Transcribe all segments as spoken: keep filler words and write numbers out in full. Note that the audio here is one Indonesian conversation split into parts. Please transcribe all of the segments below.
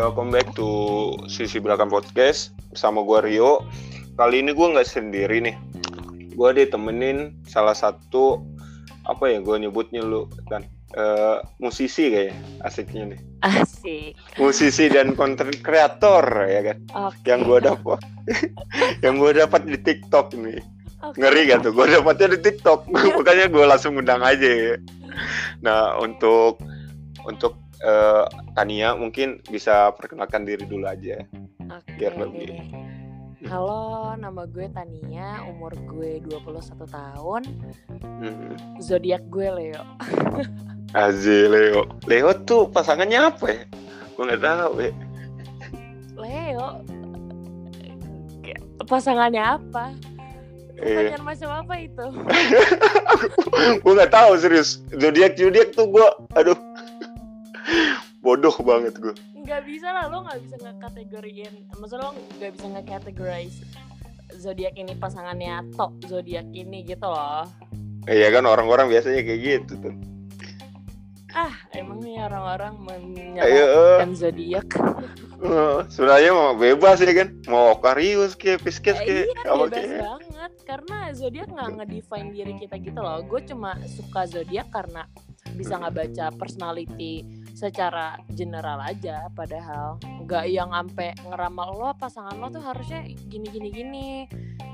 Welcome back to Sisi Belakang Podcast. Bersama gue Rio. Kali ini gue gak sendiri nih. Gue ditemenin salah satu, apa ya gue nyebutnya lu kan, uh, musisi kayaknya asiknya nih. Asik. Musisi dan konten kreator ya kan, okay. Yang gue dapat Yang gue dapat di TikTok nih, okay. Ngeri gak tuh, gue dapatnya di TikTok. Makanya gue langsung undang aja ya. Nah untuk Untuk Uh, Tania mungkin bisa perkenalkan diri dulu aja, okay. Biar lebih. Halo, nama gue Tania, umur gue dua puluh satu tahun, hmm. Zodiak gue Leo. Aji Leo, Leo tuh pasangannya apa ya? Gue nggak tahu ya. Leo, pasangannya apa? Pertanyaan eh. macam apa itu? Gue nggak tahu serius. Zodiak zodiak tuh gue, aduh. Bodoh banget gue. Gak bisa lah, lo gak bisa ngekategoriin. Maksudnya lo gak bisa ngekategorize zodiak ini pasangannya top zodiak ini gitu loh. Iya kan, orang-orang biasanya kayak gitu tuh. Ah, emang nih orang-orang menyalahkan zodiak. uh, Sebenarnya mau bebas ya kan, mau Aquarius kayak Pisces kayak. Iya bebas kayak banget, karena zodiak gak ngedefine diri kita gitu loh. Gue cuma suka zodiak karena bisa ngebaca personality secara general aja, padahal nggak yang ampe ngeramal lo pasangan lo tuh harusnya gini gini gini,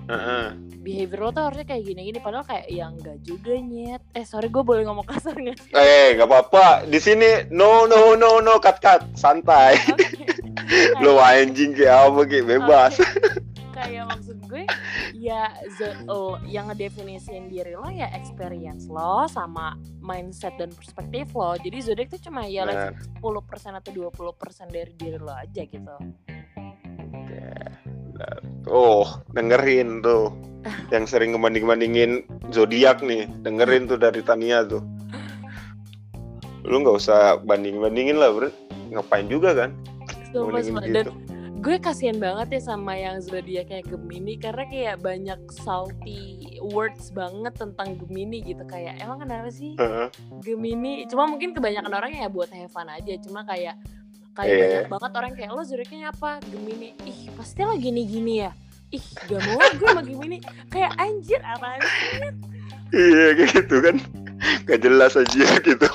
uh-huh. Behavior lo tuh harusnya kayak gini gini, padahal kayak yang nggak juga nyet. Eh sorry gue boleh ngomong kasar nggak sih? Eh nggak apa-apa, di sini no no no no cut cut santai, okay. Lo anjing kayak apa kayak bebas. Okay. Kayak maksud gue ya ze- oh, yang ngedefinisiin diri lo ya experience lo sama mindset dan perspektif lo. Jadi zodiak tuh cuma ya like sepuluh persen atau dua puluh persen dari diri lo aja gitu. Oh dengerin tuh yang sering ngebanding-bandingin zodiak nih, dengerin tuh dari Tania tuh. Lu gak usah banding-bandingin lah bro, ngapain juga kan. Sumpah, gitu. Gue kasian banget ya sama yang zodiaknya Gemini, karena kayak banyak salty words banget tentang Gemini gitu. Kayak emang kenapa sih uh-huh. Gemini? Cuma mungkin kebanyakan orang ya buat have fun aja. Cuma kayak kayak yeah. banyak banget orang kayak lo zodiaknya apa? Gemini. Ih pasti lo gini-gini ya. Ih gak mau gue sama Gemini. Kayak anjir apaan sih? Iya kayak gitu kan, gak jelas aja gitu.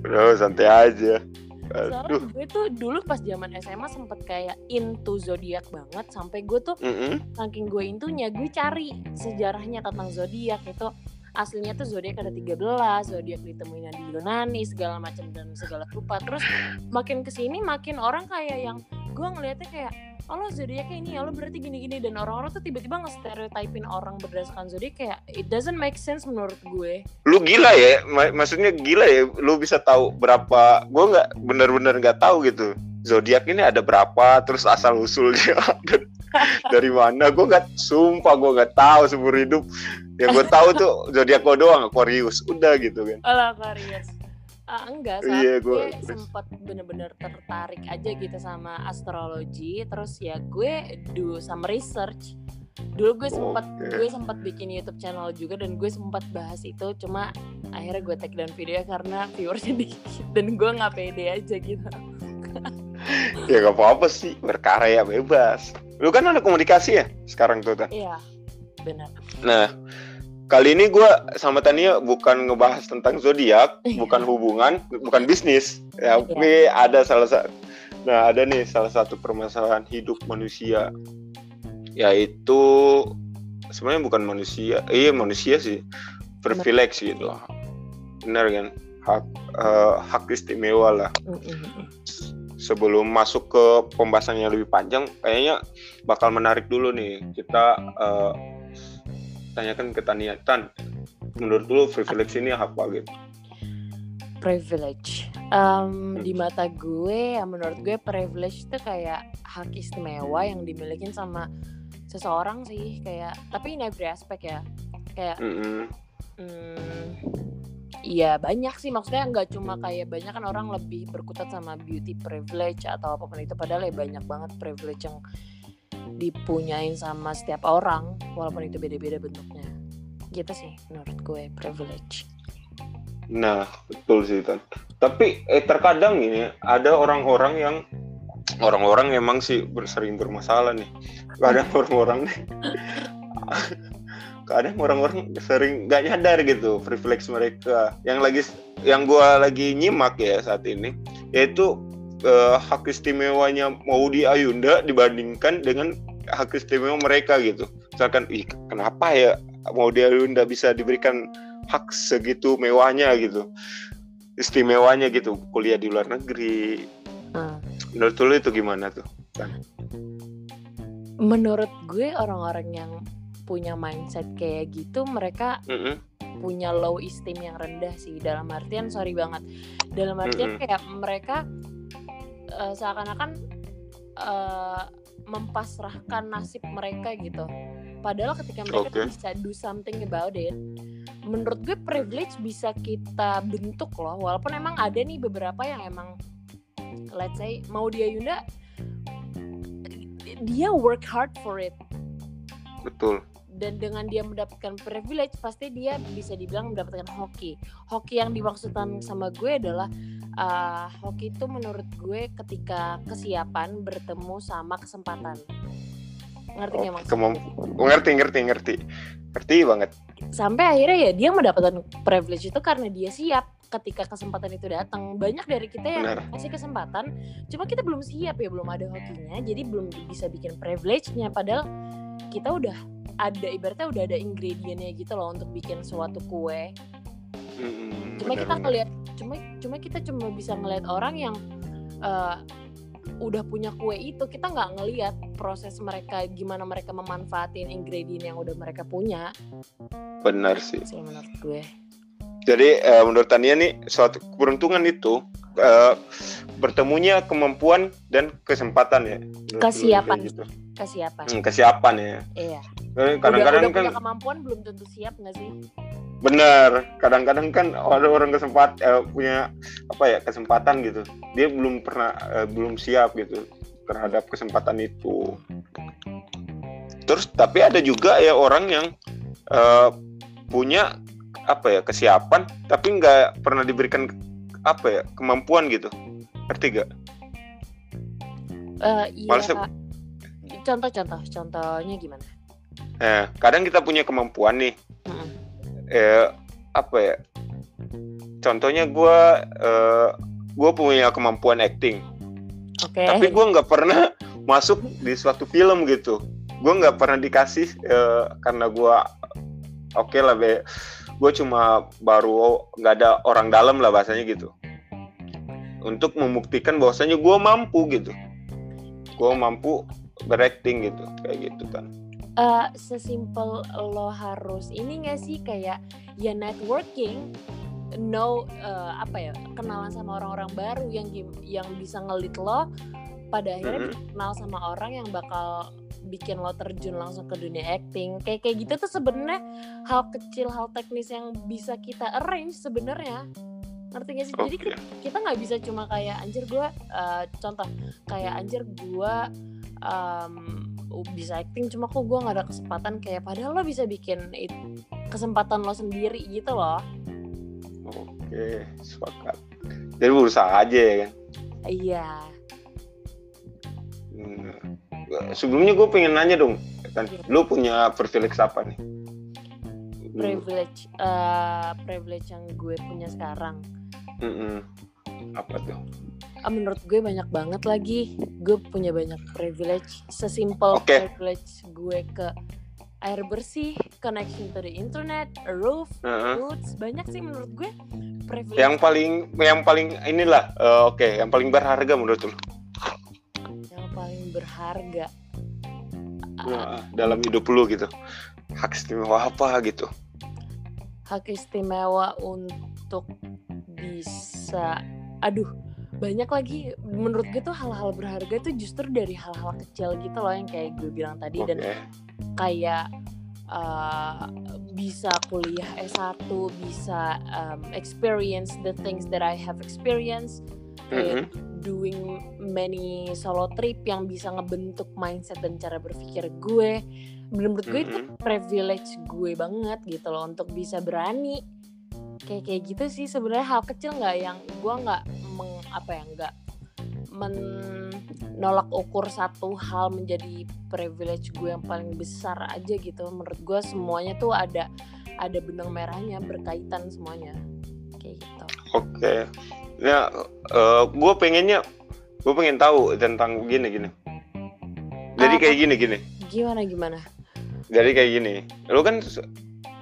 Bro santai aja. Soalnya gue tuh dulu pas zaman S M A sempet kayak into zodiak banget, sampai gue tuh mm-hmm. saking gue intunya gue cari sejarahnya tentang zodiak itu. Aslinya tuh zodiak ada tiga belas, zodiak ditemuin di Yunani segala macam dan segala rupa. Terus makin kesini makin orang kayak yang gue ngeliatnya kayak oh lo zodiaknya ini ya, lo berarti gini-gini. Dan orang-orang tuh tiba-tiba nge-stereotypin orang berdasarkan zodiak, kayak it doesn't make sense menurut gue. Lu gila ya, maksudnya gila ya lu bisa tahu berapa. Gue nggak benar-benar nggak tahu gitu zodiak ini ada berapa, terus asal usulnya dari mana. Gue nggak, sumpah gue nggak tahu seumur hidup. Yang gue tahu tuh zodiak gue doang Aquarius, udah gitu kan. Oh Aquarius. Uh, enggak, soalnya yeah, gue sempat bener-bener tertarik aja gitu sama astrologi. Terus ya gue do some research. Dulu gue sempat okay. gue sempat bikin YouTube channel juga dan gue sempat bahas itu. Cuma akhirnya gue take down videonya karena viewersnya dikit dan gue nggak pede aja gitu. Ya nggak apa-apa sih, berkarya bebas. Lu kan ada komunikasi ya sekarang tuh kan? Iya, yeah, benar. Nah. Kali ini gue sama Tania bukan ngebahas tentang zodiak, bukan hubungan, bukan bisnis. Ya, tapi yeah. ada salah satu, nah ada nih salah satu permasalahan hidup manusia, yaitu sebenarnya bukan manusia, iya eh, manusia sih, privilege gitu lah, benar kan, hak uh, hak istimewa lah. Sebelum masuk ke pembahasannya lebih panjang, kayaknya bakal menarik dulu nih kita. Uh, Tanyakan ke Tania, Tan, menurut lu privilege ini apa gitu? Privilege, um, hmm. di mata gue, ya menurut gue privilege itu kayak hak istimewa yang dimilikin sama seseorang sih, kayak tapi in every aspect ya, kayak, hmm, ya banyak sih, maksudnya nggak cuma kayak banyak kan orang lebih berkutat sama beauty privilege atau apapun itu, padahal ya banyak banget privilege yang dipunyain sama setiap orang walaupun itu beda-beda bentuknya gitu sih menurut gue privilege. Nah betul sih Tan, Tapi eh, terkadang ini ada orang-orang yang orang-orang emang sih sering bermasalah nih. Kadang orang-orang nih, kadang orang-orang sering nggak nyadar gitu refleks mereka. Yang lagi yang gue lagi nyimak ya saat ini, yaitu eh, hak istimewanya Maudy Ayunda dibandingkan dengan hak istimewa mereka gitu. Misalkan, ih kenapa ya Maudy Ayunda bisa diberikan hak segitu mewahnya gitu, istimewanya gitu, kuliah di luar negeri. Hmm. Menurut lu itu gimana tuh? Kan? Menurut gue orang-orang yang punya mindset kayak gitu, mereka mm-hmm. punya low esteem yang rendah sih. Dalam artian, sorry banget, dalam artian mm-hmm. kayak mereka uh, seakan-akan uh, mempasrahkan nasib mereka gitu. Padahal ketika mereka okay. bisa do something about it, menurut gue privilege bisa kita bentuk loh. Walaupun emang ada nih beberapa yang emang, let's say Maudy Ayunda, dia work hard for it. Betul. Dan dengan dia mendapatkan privilege, pasti dia bisa dibilang mendapatkan hoki. Hoki yang dimaksudkan sama gue adalah uh, hoki itu menurut gue ketika kesiapan bertemu sama kesempatan. Ngerti nggak oh, maksudnya? Kemamp- ngerti, ngerti, ngerti. Ngerti banget. Sampai akhirnya ya dia mendapatkan privilege itu karena dia siap ketika kesempatan itu datang. Banyak dari kita yang bener. Kasih kesempatan, cuma kita belum siap ya, belum ada hokinya, jadi belum bisa bikin privilege-nya. Padahal kita udah ada, ibaratnya udah ada ingredientnya gitu loh untuk bikin suatu kue. Hmm, cuma bener, kita ngeliat, cuma cuma kita cuma bisa ngeliat orang yang uh, udah punya kue itu. Kita gak ngeliat proses mereka, gimana mereka memanfaatin ingredient yang udah mereka punya. Benar sih, sih menurut gue. Jadi uh, menurut Tania nih, suatu keberuntungan itu uh, bertemunya kemampuan dan kesempatan ya. Kesiapan gitu. Kesiapan hmm, Kesiapan ya. Iya. Kadang-kadang udah, udah kan punya kemampuan belum tentu siap gak sih? Bener, kadang-kadang kan ada orang kesempat eh, punya apa ya kesempatan gitu, dia belum pernah eh, belum siap gitu terhadap kesempatan itu. Terus tapi ada juga ya orang yang eh, punya apa ya kesiapan tapi nggak pernah diberikan apa ya kemampuan gitu, ngerti gak? Uh, iya. Malasnya... Contoh-contoh, contohnya gimana? Eh, kadang kita punya kemampuan nih. Mm-mm. Eh, apa ya contohnya gue eh, gue punya kemampuan acting okay. tapi gue nggak pernah masuk di suatu film gitu, gue nggak pernah dikasih eh, karena gue oke okay lah be gue cuma baru nggak ada orang dalam lah bahasanya gitu untuk membuktikan bahwasanya gue mampu gitu, gue mampu beracting gitu kayak gitu kan. Uh, sesimpel lo harus ini nggak sih kayak ya networking, know uh, apa ya kenalan sama orang-orang baru yang yang bisa ngelit lo pada akhirnya mm-hmm. kenal sama orang yang bakal bikin lo terjun langsung ke dunia acting kayak kayak gitu tuh. Sebenarnya hal kecil, hal teknis yang bisa kita arrange sebenarnya, ngerti gak sih? Okay. Jadi kita nggak bisa cuma kayak anjir gue uh, contoh kayak anjir gue um, bisa acting cuma kok gue nggak ada kesempatan, kayak padahal lo bisa bikin it, kesempatan lo sendiri gitu loh. Oke, sepakat. Jadi berusaha aja ya kan? Iya. Hmm. Sebelumnya gue pengen nanya dong, kan iya. Lo punya privilege apa nih? Privilege, uh, privilege yang gue punya sekarang. Mm-mm. Apa tuh? Menurut gue banyak banget lagi. Gue punya banyak privilege. Sesimpel okay. privilege gue ke air bersih, connection to the internet, roof, uh-huh. roots. Banyak sih menurut gue privilege. Yang paling yang paling inilah uh, oke, okay. yang paling berharga menurut lu. Yang paling berharga nah, uh, dalam hidup lu gitu. Hak istimewa apa gitu? Hak istimewa untuk bisa aduh banyak lagi menurut gue tuh hal-hal berharga tuh justru dari hal-hal kecil gitu loh yang kayak gue bilang tadi okay. dan kayak uh, bisa kuliah S satu, bisa um, experience the things that I have experienced, mm-hmm. doing many solo trip yang bisa ngebentuk mindset dan cara berpikir gue. Menurut gue mm-hmm. itu privilege gue banget gitu loh untuk bisa berani kayak kayak gitu sih sebenarnya, hal kecil nggak yang gue nggak meng, apa ya nggak menolak ukur satu hal menjadi privilege gue yang paling besar aja gitu. Menurut gue semuanya tuh ada ada benang merahnya, berkaitan semuanya kayak gitu. Oke, okay. Nah, uh, gue pengennya gue pengen tahu tentang gini gini. Jadi uh, kayak gini gini. Gimana gimana? Jadi kayak gini. Lu kan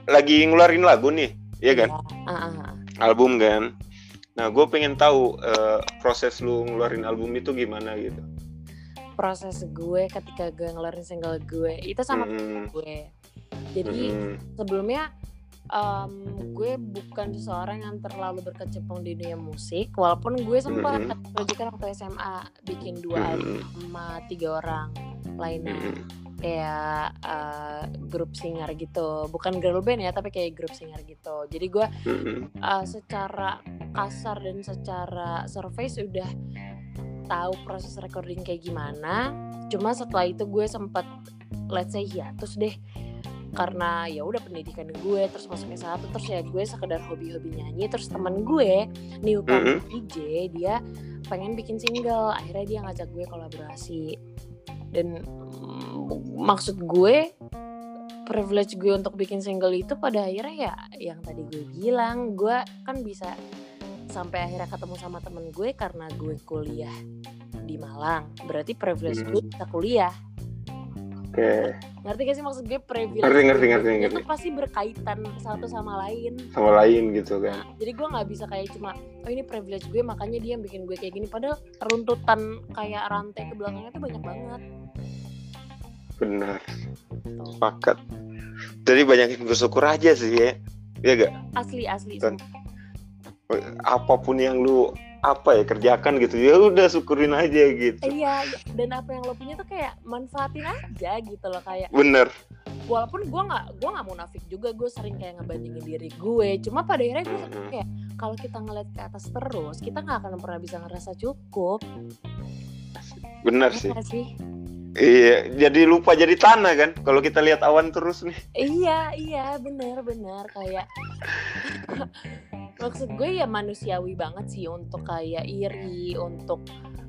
lagi ngeluarin lagu nih, iya kan? Uh, uh. Album kan. Nah, gue pengen tahu uh, proses lu ngeluarin album itu gimana gitu. Proses gue ketika gue ngeluarin single gue itu sama hmm. gue. Jadi hmm. sebelumnya um, gue bukan seseorang yang terlalu berkecimpung di dunia musik. Walaupun gue sempat hmm. proyekan waktu S M A bikin dua album hmm. sama tiga orang lainnya. Hmm. Kayak uh, grup singer gitu, bukan girl band ya, tapi kayak grup singer gitu. Jadi gue mm-hmm. uh, secara kasar dan secara surface udah tahu proses recording kayak gimana. Cuma setelah itu gue sempet let's say hiatus deh, karena ya udah pendidikan gue, terus masuknya satu, terus ya gue sekedar hobi-hobi nyanyi. Terus teman gue newcomer mm-hmm. D J, dia pengen bikin single, akhirnya dia ngajak gue kolaborasi. Dan maksud gue privilege gue untuk bikin single itu pada akhirnya ya yang tadi gue bilang, gue kan bisa sampai akhirnya ketemu sama temen gue karena gue kuliah di Malang. Berarti privilege hmm. gue bisa kuliah. Oke, okay. Ngerti gak sih maksud gue? Privilege ngerti, ngerti, ngerti, ngerti. Itu pasti berkaitan satu sama lain. Sama lain gitu kan. Nah, jadi gue gak bisa kayak cuma, oh ini privilege gue makanya dia bikin gue kayak gini. Padahal runtutan kayak rantai ke belakangnya tuh banyak banget. Benar, sepakat. Jadi banyakin bersyukur aja sih ya. Iya gak? Asli, asli. Dan apapun yang lu apa ya kerjakan gitu, ya udah syukurin aja gitu. Iya, dan apa yang lo punya tuh kayak manfaatin aja gitu loh, kayak bener. Walaupun gue nggak gue nggak munafik juga, gue sering kayak ngebandingin diri gue. Cuma pada akhirnya gue mm-hmm. kayak kalau kita ngeliat ke atas terus, kita nggak akan pernah bisa ngerasa cukup. Bener sih. sih. Iya, jadi lupa jadi tanah kan kalau kita lihat awan terus nih. Iya, iya, bener-bener kayak. Maksud gue ya manusiawi banget sih untuk kayak iri, untuk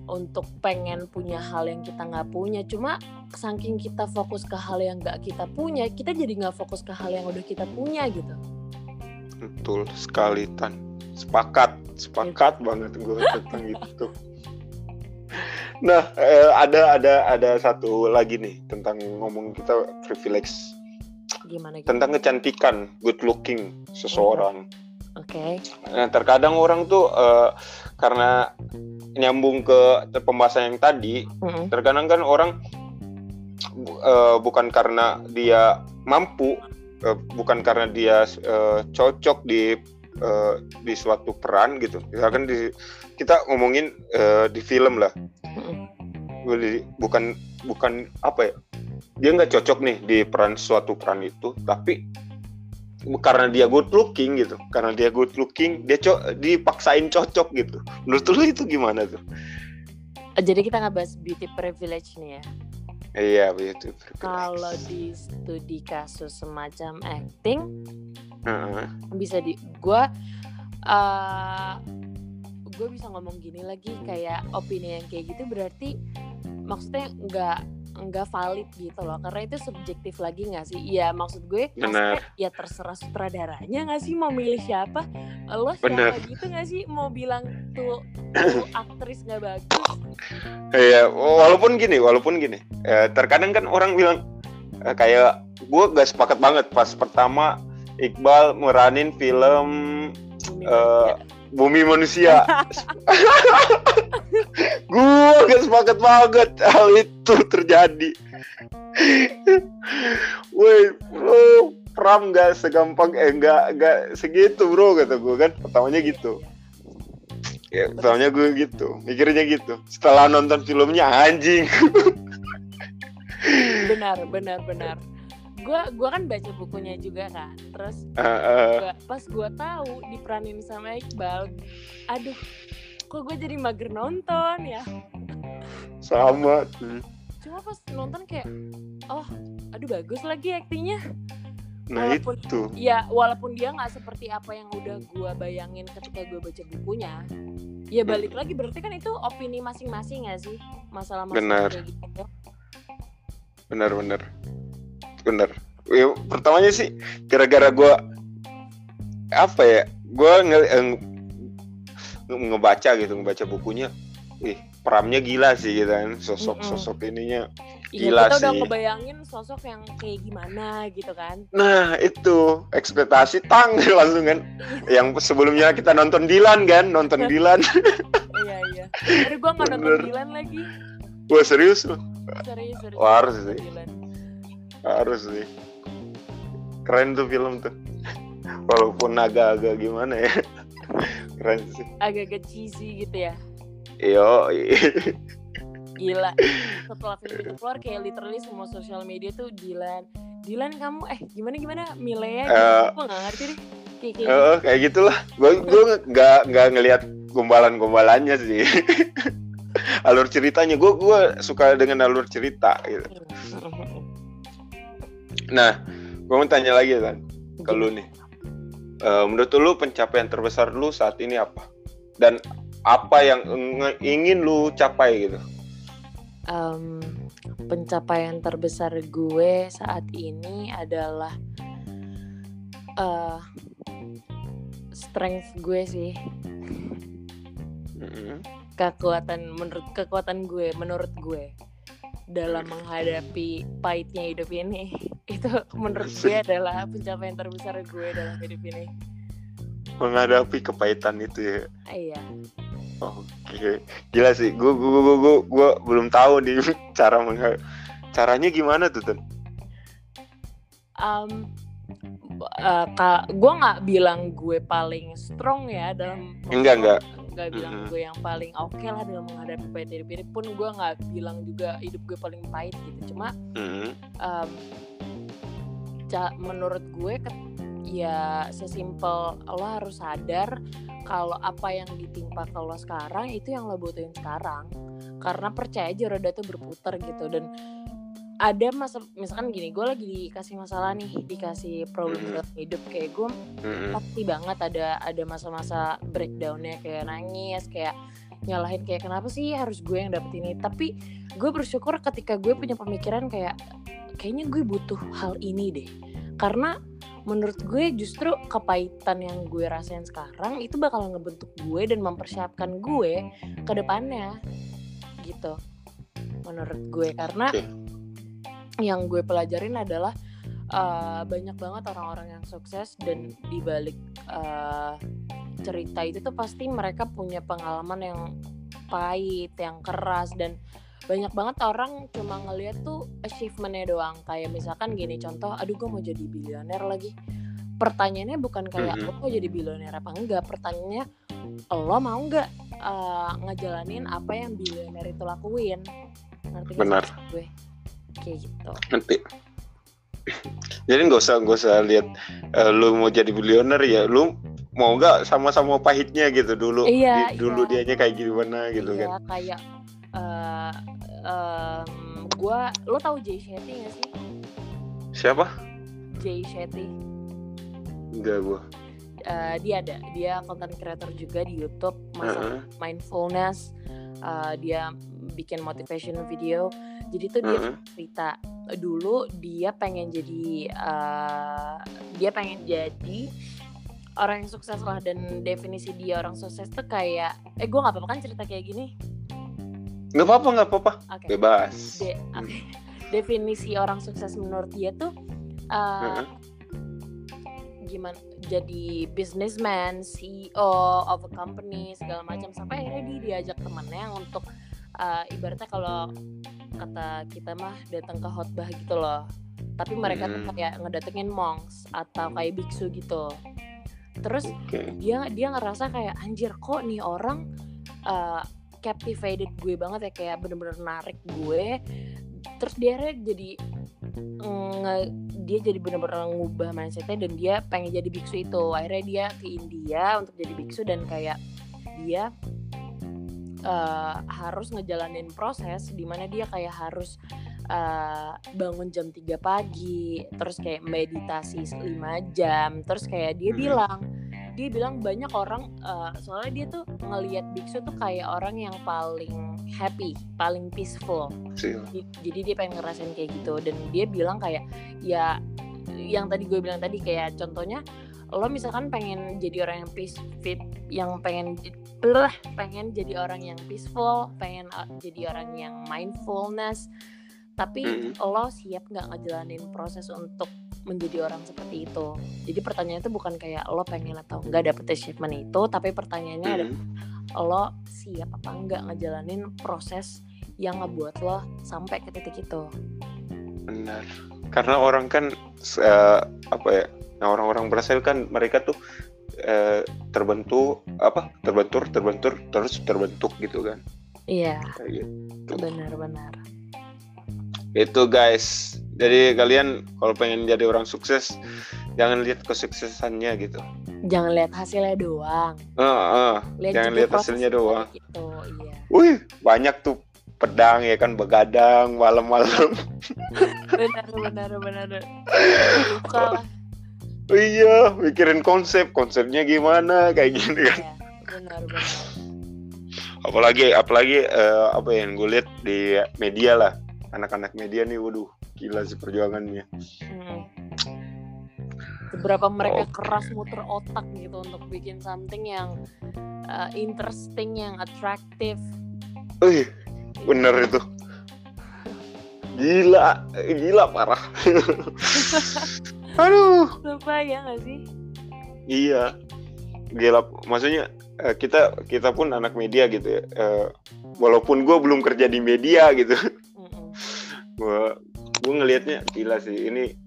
untuk pengen punya hal yang kita nggak punya. Cuma saking kita fokus ke hal yang nggak kita punya, kita jadi nggak fokus ke hal yang udah kita punya gitu. Betul sekali Tan, sepakat, sepakat gitu. Banget gue tentang itu. Nah, ada ada ada satu lagi nih tentang ngomong kita privilege. Gimana? Gitu? Tentang kecantikan, good looking seseorang. Gitu. Oke. Okay. Nah, terkadang orang tuh uh, karena nyambung ke pembahasan yang tadi, mm-hmm. terkadang kan orang uh, bukan karena dia mampu, uh, bukan karena dia uh, cocok di uh, di suatu peran gitu. Misalkan di, kita ngomongin uh, di film lah, mm-hmm. bukan bukan apa ya, dia nggak cocok nih di peran suatu peran itu, tapi karena dia good looking gitu, karena dia good looking dia co- dipaksain cocok gitu. Menurut lu itu gimana tuh? Jadi kita ngebahas beauty privilege nih ya. Iya, beauty privilege. Kalau di studi kasus semacam acting, uh-huh. bisa di gue uh, gue bisa ngomong gini lagi kayak opini yang kayak gitu berarti maksudnya nggak nggak valid gitu loh, karena itu subjektif lagi nggak sih? Iya, maksud gue maksudnya ya terserah sutradaranya nggak sih mau milih siapa, lo siapa bener. Gitu nggak sih mau bilang tuh, tuh aktris nggak bagus. Iya, walaupun gini, walaupun gini, eh, terkadang kan orang bilang eh, kayak gue gak sepakat banget pas pertama Iqbal meranin film Bumi eh, Manusia. Bumi Manusia. Gue gak sepakat banget hal itu terjadi. Woi, bro, Pram gak segampang eh gak, gak segitu bro kata gue kan. Pertamanya gitu. Ya, pertamanya gue gitu, mikirnya gitu. Setelah nonton filmnya anjing. Benar, benar, benar. Gue gue kan baca bukunya juga kan, terus uh, uh. Gua, pas gue tahu diperanin sama Iqbal, aduh, kok gue jadi mager nonton ya. Sama. Cuma pas nonton kayak, oh, aduh bagus lagi aktingnya. Nah walaupun, itu ya walaupun dia nggak seperti apa yang udah gue bayangin ketika gue baca bukunya, ya balik hmm. lagi berarti kan itu opini masing-masing ya sih, masalah-masalah kayak gitu. Benar, benar, benar. Ya, pertamanya sih gara-gara gue apa ya, gue nge, nge, nge, ngebaca gitu, ngebaca bukunya, ih peramnya gila sih gitu kan, sosok-sosok ininya. Gila ya, kita sih udah ngebayangin sosok yang kayak gimana gitu kan. Nah itu ekspektasi tang langsung kan. Yang sebelumnya kita nonton Dilan kan, nonton Dilan. Iya iya. Aduh gue nggak nonton Dilan lagi. Wah serius loh. Serius serius. Wah, harus sih. Dilan. Harus sih. Keren tuh film tuh. Walaupun agak-agak gimana ya. Keren sih. Agak-agak cheesy gitu ya. Yo. Gila, setelah film itu keluar kayak literally semua sosial media tuh Dilan, Dilan kamu eh gimana gimana Milea, uh, gue nggak ngerti deh kayak kayak, uh, kayak gitulah, gue gue nggak nggak ngelihat gombalan gombalannya sih, alur ceritanya, gue gue suka dengan alur cerita gitu. Nah, gue mau tanya lagi kan, ke lu nih, uh, menurut lu pencapaian terbesar lu saat ini apa dan apa yang ingin lu capai gitu? Um, pencapaian terbesar gue saat ini adalah uh, strength gue sih, mm-hmm. kekuatan menurut kekuatan gue menurut gue dalam menghadapi pahitnya hidup ini itu menurut gue adalah pencapaian terbesar gue dalam hidup ini, menghadapi kepahitan itu ya. Iya. Oke, gila sih. Gue gue gue gue gue belum tahu nih cara mengha- caranya gimana tuh Tun? Um, uh, gue nggak bilang gue paling strong ya dalam. Enggak enggak. Nggak bilang mm-hmm. gue yang paling oke okay lah dalam menghadapi pahit hidup ini pun gue nggak bilang juga hidup gue paling pahit gitu. Cuma mm-hmm. um, ca- menurut gue ket- ya sesimpel lo harus sadar kalau apa yang ditimpa ke lo sekarang itu yang lo butuhin sekarang, karena percaya aja roda tuh berputar gitu. Dan ada masa misalkan gini, gue lagi dikasih masalah nih, dikasih problem dalam hidup, kayak gue pasti banget ada ada masa-masa breakdownnya, kayak nangis, kayak nyalahin, kayak kenapa sih harus gue yang dapet ini. Tapi gue bersyukur ketika gue punya pemikiran kayak kayaknya gue butuh hal ini deh, karena menurut gue justru kepahitan yang gue rasain sekarang itu bakal ngebentuk gue dan mempersiapkan gue ke depannya gitu menurut gue. Karena okay. yang gue pelajarin adalah uh, banyak banget orang-orang yang sukses dan dibalik uh, cerita itu tuh pasti mereka punya pengalaman yang pahit, yang keras, dan banyak banget orang cuma ngeliat tuh achievementnya doang. Kayak misalkan gini contoh, aduh gue mau jadi bilioner lagi. Pertanyaannya bukan kayak mm-hmm. lo mau jadi bilioner apa enggak, pertanyaannya lo mau gak uh, ngejalanin apa yang bilioner itu lakuin. Ngerti gak sih gue? Kayak gitu. Nanti. Jadi gak usah, gak usah lihat uh, lo mau jadi bilioner ya, lo mau gak sama-sama pahitnya gitu dulu. Iya, di, dulu iya. Dianya kayak gimana gitu iya, kan. Iya kayak Uh, um, gua, lo tau Jay Shetty nggak sih? Siapa? Jay Shetty. Enggak gua. Uh, dia ada, dia content creator juga di YouTube, masalah uh-huh. mindfulness. Uh, dia bikin motivation video. Jadi tuh dia uh-huh. cerita dulu dia pengen jadi, uh, dia pengen jadi orang yang sukses lah. Dan definisi dia orang sukses tuh kayak, eh gua nggak apa-apa kan cerita kayak gini. Nggak apa-apa, nggak apa-apa, okay. bebas. De- okay. Definisi orang sukses menurut dia tuh uh, uh-huh. gimana? Jadi businessman, C E O of a company, segala macam. Sampai akhirnya dia diajak temannya untuk uh, ibaratnya kalau kata kita mah datang ke khotbah gitu loh. Tapi mereka hmm. tuh kayak ngedatengin monks atau kayak biksu gitu. Terus okay. dia dia ngerasa kayak anjir kok nih orang. Uh, captivated gue banget ya, kayak bener-bener narik gue. Terus dia jadi nge, dia jadi bener-bener ngubah mindsetnya dan dia pengen jadi biksu itu. Akhirnya dia ke India untuk jadi biksu dan kayak dia uh, harus ngejalanin proses dimana dia kayak harus uh, bangun jam tiga pagi, terus kayak meditasi lima jam, terus kayak dia bilang dia bilang banyak orang uh, soalnya dia tuh ngelihat biksu tuh kayak orang yang paling happy, paling peaceful. Jadi, jadi dia pengen ngerasain kayak gitu. Dan dia bilang kayak ya yang tadi gue bilang tadi, kayak contohnya lo misalkan pengen jadi orang yang peace fit, yang pengen lah pengen jadi orang yang peaceful, pengen jadi orang yang mindfulness, tapi mm-hmm. lo siap nggak ngejalanin proses untuk menjadi orang seperti itu. Jadi pertanyaannya itu bukan kayak lo pengen atau nggak dapet achievement itu, tapi pertanyaannya mm-hmm. ada lo siap apa nggak ngejalanin proses yang ngebuat lo sampai ke titik itu. Benar, karena orang kan uh, apa ya? Nah, orang-orang berhasil kan mereka tuh eh, terbentuk apa terbentur terbentur terus terbentuk gitu kan. Iya. Yeah. Gitu. Benar-benar. Itu guys. Jadi kalian kalau pengen jadi orang sukses hmm. jangan lihat kesuksesannya gitu. Jangan lihat hasilnya doang. Uh, uh. Lihat jangan lihat hasilnya doang. Gitu, iya. Wih, banyak tuh pedang ya kan, begadang malam-malam. Benar-benar benar. Luka lah. Iya, mikirin konsep, konsepnya gimana kayak gini kan. Iya, benar-benar. Apalagi, apalagi uh, apa yang gue lihat di media lah, anak-anak media nih, waduh, gila sih perjuangannya. Hmm. Seberapa mereka okay. keras muter otak gitu untuk bikin something yang uh, interesting, yang attractive. Eh, benar itu. Gila, gila parah. Aduh, lupa ya nggak sih? Iya, gila. Maksudnya kita kita pun anak media gitu ya. Walaupun gue belum kerja di media gitu, gue gue ngelihatnya gila sih. Ini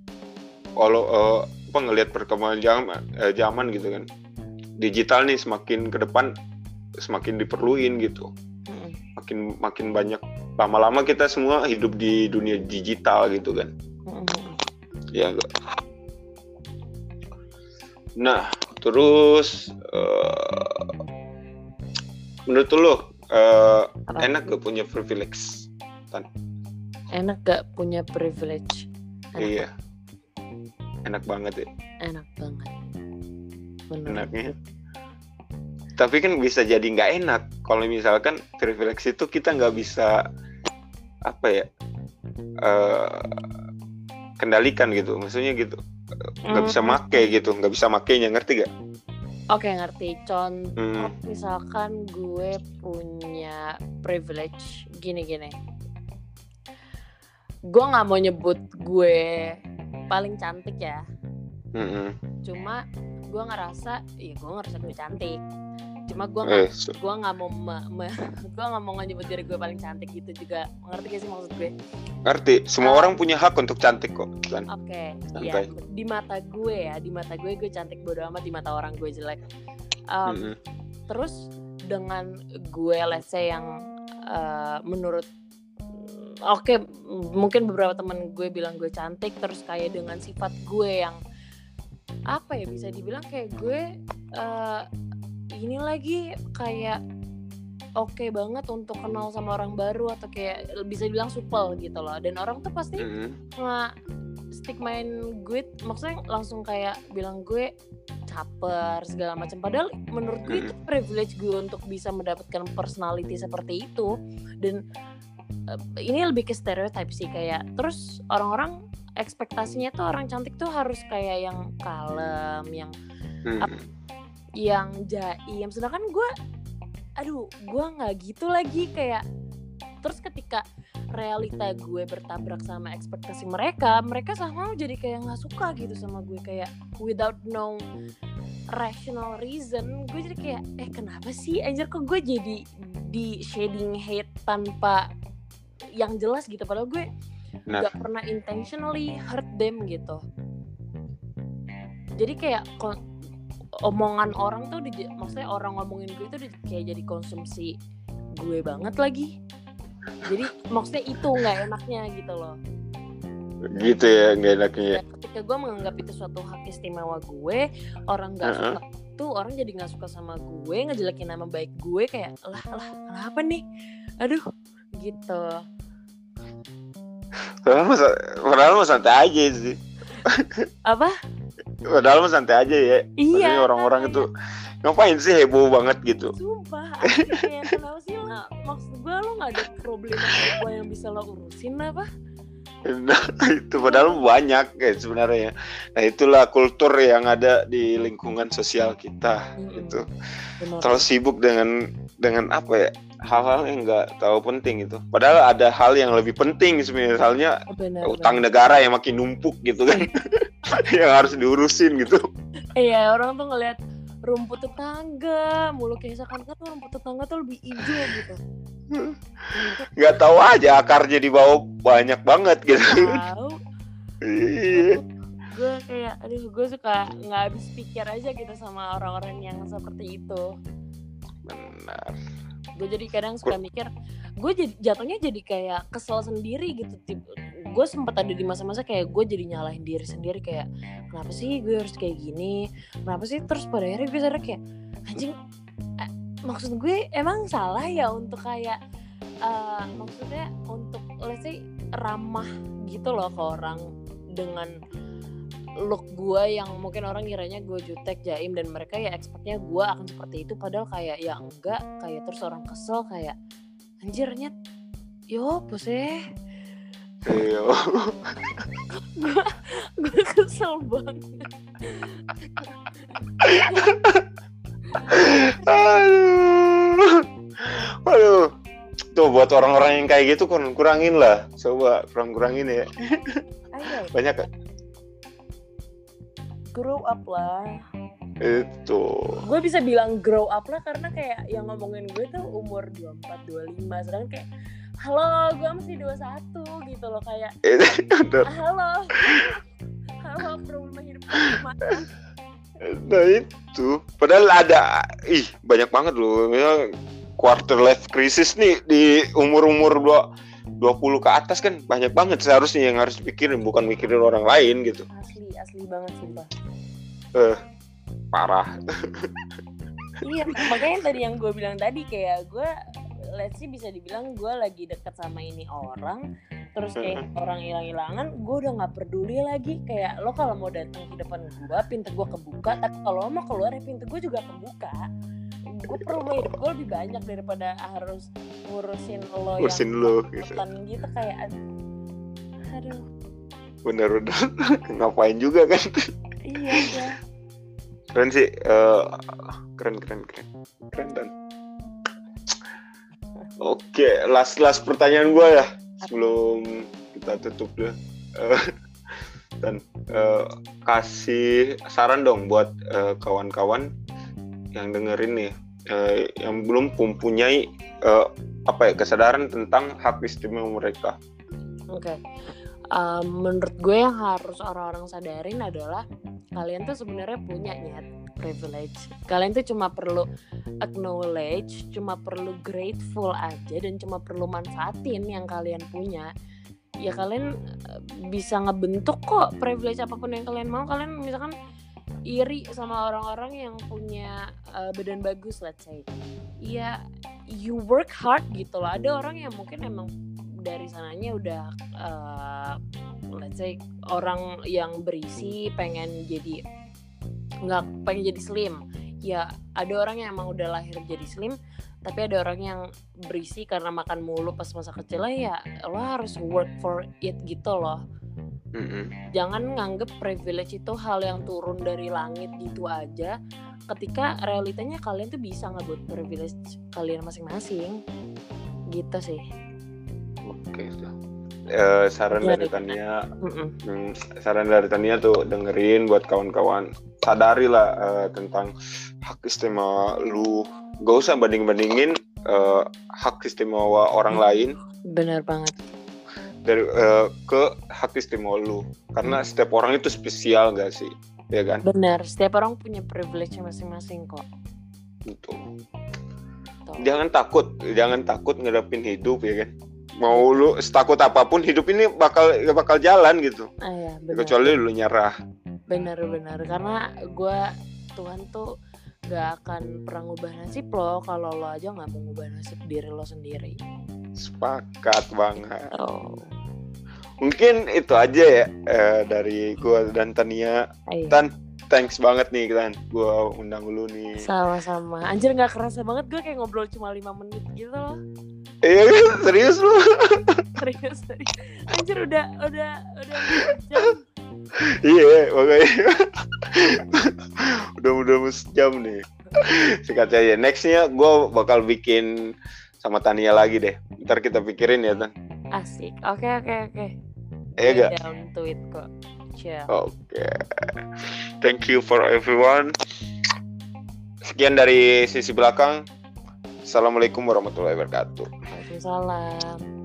kalau uh, apa ngelihat perkembangan zaman, uh, zaman gitu kan. Digital nih semakin ke depan semakin diperluin gitu. Makin makin banyak. Lama-lama kita semua hidup di dunia digital gitu kan. Ya enggak. Nah, terus uh, menurut lo uh, enak gak punya privilege? Tan. Enak gak punya privilege? Enak. Iya. Enak banget ya. Enak banget. Bener. Enaknya. Tapi kan bisa jadi nggak enak kalau misalkan privilege itu kita nggak bisa apa ya uh, kendalikan gitu, maksudnya gitu. Nggak bisa make gitu, nggak bisa makainya, ngerti gak? Oke, ngerti. Contoh hmm. misalkan gue punya privilege gini-gini. Gue nggak mau nyebut gue paling cantik ya. Hmm. Cuma gue ngerasa, ya gue ngerasa gue cantik. Cuma gue nggak, eh, so. gue nggak mau, ma- ma- gue nggak mau nyebut diri gue paling cantik gitu juga. Ngerti gak sih maksud gue? Ngerti. Semua uh, orang punya hak untuk cantik kok. Oke. Okay. Ya, di mata gue ya, di mata gue gue cantik, bodo amat. Di mata orang gue jelek. Um, mm-hmm. Terus dengan gue, let's say yang uh, menurut, oke, okay, mungkin beberapa teman gue bilang gue cantik. Terus kayak dengan sifat gue yang apa ya, bisa dibilang kayak gue. Uh, Ini lagi kayak oke okay banget untuk kenal sama orang baru, atau kayak bisa dibilang supel gitu loh. Dan orang tuh pasti mm-hmm. nge-stigmain gue, maksudnya langsung kayak bilang gue caper segala macam. Padahal menurut gue mm-hmm. itu privilege gue untuk bisa mendapatkan personality seperti itu. Dan uh, ini lebih ke stereotype sih, kayak terus orang-orang ekspektasinya tuh orang cantik tuh harus kayak yang kalem, yang mm-hmm. ap- yang jaim, sedangkan gue, aduh, gue nggak gitu lagi. Kayak terus ketika realita gue bertabrak sama ekspektasi mereka, mereka sama jadi kayak nggak suka gitu sama gue, kayak without no rational reason. Gue jadi kayak, eh kenapa sih anjir kok gue jadi di shading hate tanpa yang jelas gitu, padahal gue nggak nah. pernah intentionally hurt them gitu. Jadi kayak kon- omongan orang tuh, di, maksudnya orang ngomongin gue itu di, kayak jadi konsumsi gue banget lagi. Jadi maksudnya itu nggak enaknya gitu loh. Gitu ya, nggak enaknya. Ya, ketika gue menganggap itu suatu hak istimewa gue, orang nggak uh-huh. suka tuh, orang jadi nggak suka sama gue, ngejelekin nama baik gue, kayak lah lah kenapa nih, aduh gitu. Padahal mah santai aja sih. Apa? Padahal mah santai aja ya. Iya. Orang-orang itu ngapain sih heboh banget gitu. Sumpah. Kayak kenapa sih lo? Maksud gue lo gak ada problem apa yang bisa lo urusin apa? Nah, itu padahal banyak kayak sebenarnya. Nah itulah kultur yang ada di lingkungan sosial kita mm-hmm. gitu. Benar. Terlalu sibuk dengan dengan apa ya, hal-hal yang nggak tahu penting gitu. Padahal ada hal yang lebih penting misalnya benar, utang benar. Negara yang makin numpuk gitu kan, yang harus diurusin gitu. Iya orang tuh ngelihat rumput tetangga mulu kayak seakan-akan tuh rumput tetangga tuh lebih hijau gitu. Nggak tahu aja akarnya di bawah banyak banget gitu. Tahu. Iya. Gue kayak, aduh gue suka nggak habis pikir aja gitu sama orang-orang yang seperti itu. Benar. Gue jadi kadang suka mikir, gue jatuhnya jadi kayak kesel sendiri gitu. Gue sempat ada di masa-masa kayak gue jadi nyalahin diri sendiri kayak kenapa sih gue harus kayak gini? Kenapa sih? Terus pada akhirnya gue sadar kayak anjing. Maksud gue emang salah ya untuk kayak uh, maksudnya untuk let's say ramah gitu loh ke orang dengan look gue yang mungkin orang kiranya gue jutek jaim dan mereka ya expect-nya gue akan seperti itu padahal kayak ya enggak kayak terus orang kesel kayak anjirnya yo puseh yo gue gue kesel banget. Aduh, waduh, tuh buat orang-orang yang kayak gitu kurang kurangin lah, coba kurang kurangin ya. Ayo. Banyak. Grow up lah. Itu. Gue bisa bilang grow up lah karena kayak yang ngomongin gue tuh umur dua puluh empat dua puluh lima sedangkan kayak halo gue masih dua puluh satu gitu loh kayak. Halo. Halo problem hidup gimana? Nah itu, padahal ada, ih banyak banget loh, misalnya quarter life crisis nih di umur-umur dua puluh ke atas kan banyak banget seharusnya yang harus dipikirin, bukan mikirin orang lain gitu. Asli, asli banget sumpah. Eh, parah. Iya, makanya tadi yang gue bilang tadi kayak gue, let's see bisa dibilang gue lagi deket sama ini orang. Terus kayak orang hilang-hilangan, gue udah gak peduli lagi. Kayak lo kalau mau datang ke depan gue, pintu gue kebuka. Tapi kalau lo mau keluar, pintu gue juga kebuka. Gue perlu hidup gue lebih banyak daripada harus ngurusin lo ngurusin yang lo, gitu. gitu kayak aduh bener-bener, ngapain juga kan. Iya ya. Keren sih, uh, keren keren keren keren dan oke, okay, last last pertanyaan gue ya sebelum kita tutup deh, uh, dan uh, kasih saran dong buat uh, kawan-kawan yang dengerin nih, uh, yang belum mempunyai uh, apa ya kesadaran tentang hak istimewa mereka. Oke, okay. uh, menurut gue yang harus orang-orang sadarin adalah kalian tuh sebenarnya punya nyet privilege. Kalian tuh cuma perlu acknowledge, cuma perlu grateful aja dan cuma perlu manfaatin yang kalian punya. Ya kalian bisa ngebentuk kok privilege apapun yang kalian mau. Kalian misalkan iri sama orang-orang yang punya uh, badan bagus let's say. Ya you work hard gitu loh. Ada orang yang mungkin emang dari sananya udah uh, let's say orang yang berisi pengen jadi nggak pengen jadi slim ya ada orang yang emang udah lahir jadi slim tapi ada orang yang berisi karena makan mulu pas masa kecilnya ya lo harus work for it gitu loh. Mm-hmm. Jangan nganggep privilege itu hal yang turun dari langit gitu aja ketika realitanya kalian tuh bisa ngebuat privilege kalian masing-masing gitu sih. Oke okay. Uh, saran dari Tania, hmm, saran dari Tania tuh dengerin buat kawan-kawan, sadarilah uh, tentang hak istimewa lu, gak usah banding-bandingin uh, hak istimewa orang lain. Benar banget. Dari uh, ke hak istimewa lu, karena setiap orang itu spesial gak sih, ya kan? Benar, setiap orang punya privilege masing-masing kok. Betul. Betul. Jangan takut, jangan takut ngadepin hidup ya kan? Mau lu setakut apapun hidup ini bakal bakal jalan gitu. Ah, ya, benar. Kecuali lu nyerah. Benar-benar karena gue Tuhan tuh gak akan pernah ngubah nasib lo kalau lo aja nggak mau ngubah nasib diri lo sendiri. Sepakat banget. Oh. Mungkin itu aja ya eh, dari gue dan Tania. Ayo. Tan, thanks banget nih Tan, gue undang lu nih. Sama-sama. Anjir gak kerasa banget gue kayak ngobrol cuma lima menit gitu loh. Iya eh, serius lu. Serius, serius. Anjir udah udah udah jam. Iya, makanya udah-udah sejam nih. Sikat aja. Nextnya gue bakal bikin sama Tania lagi deh. Ntar kita pikirin ya Tan. Asik, oke okay, oke okay, oke. Okay. Iya gak? Down to it kok. Ciao. Oke, okay. Thank you for everyone. Sekian dari sisi belakang. Assalamualaikum warahmatullahi wabarakatuh. Waalaikumsalam.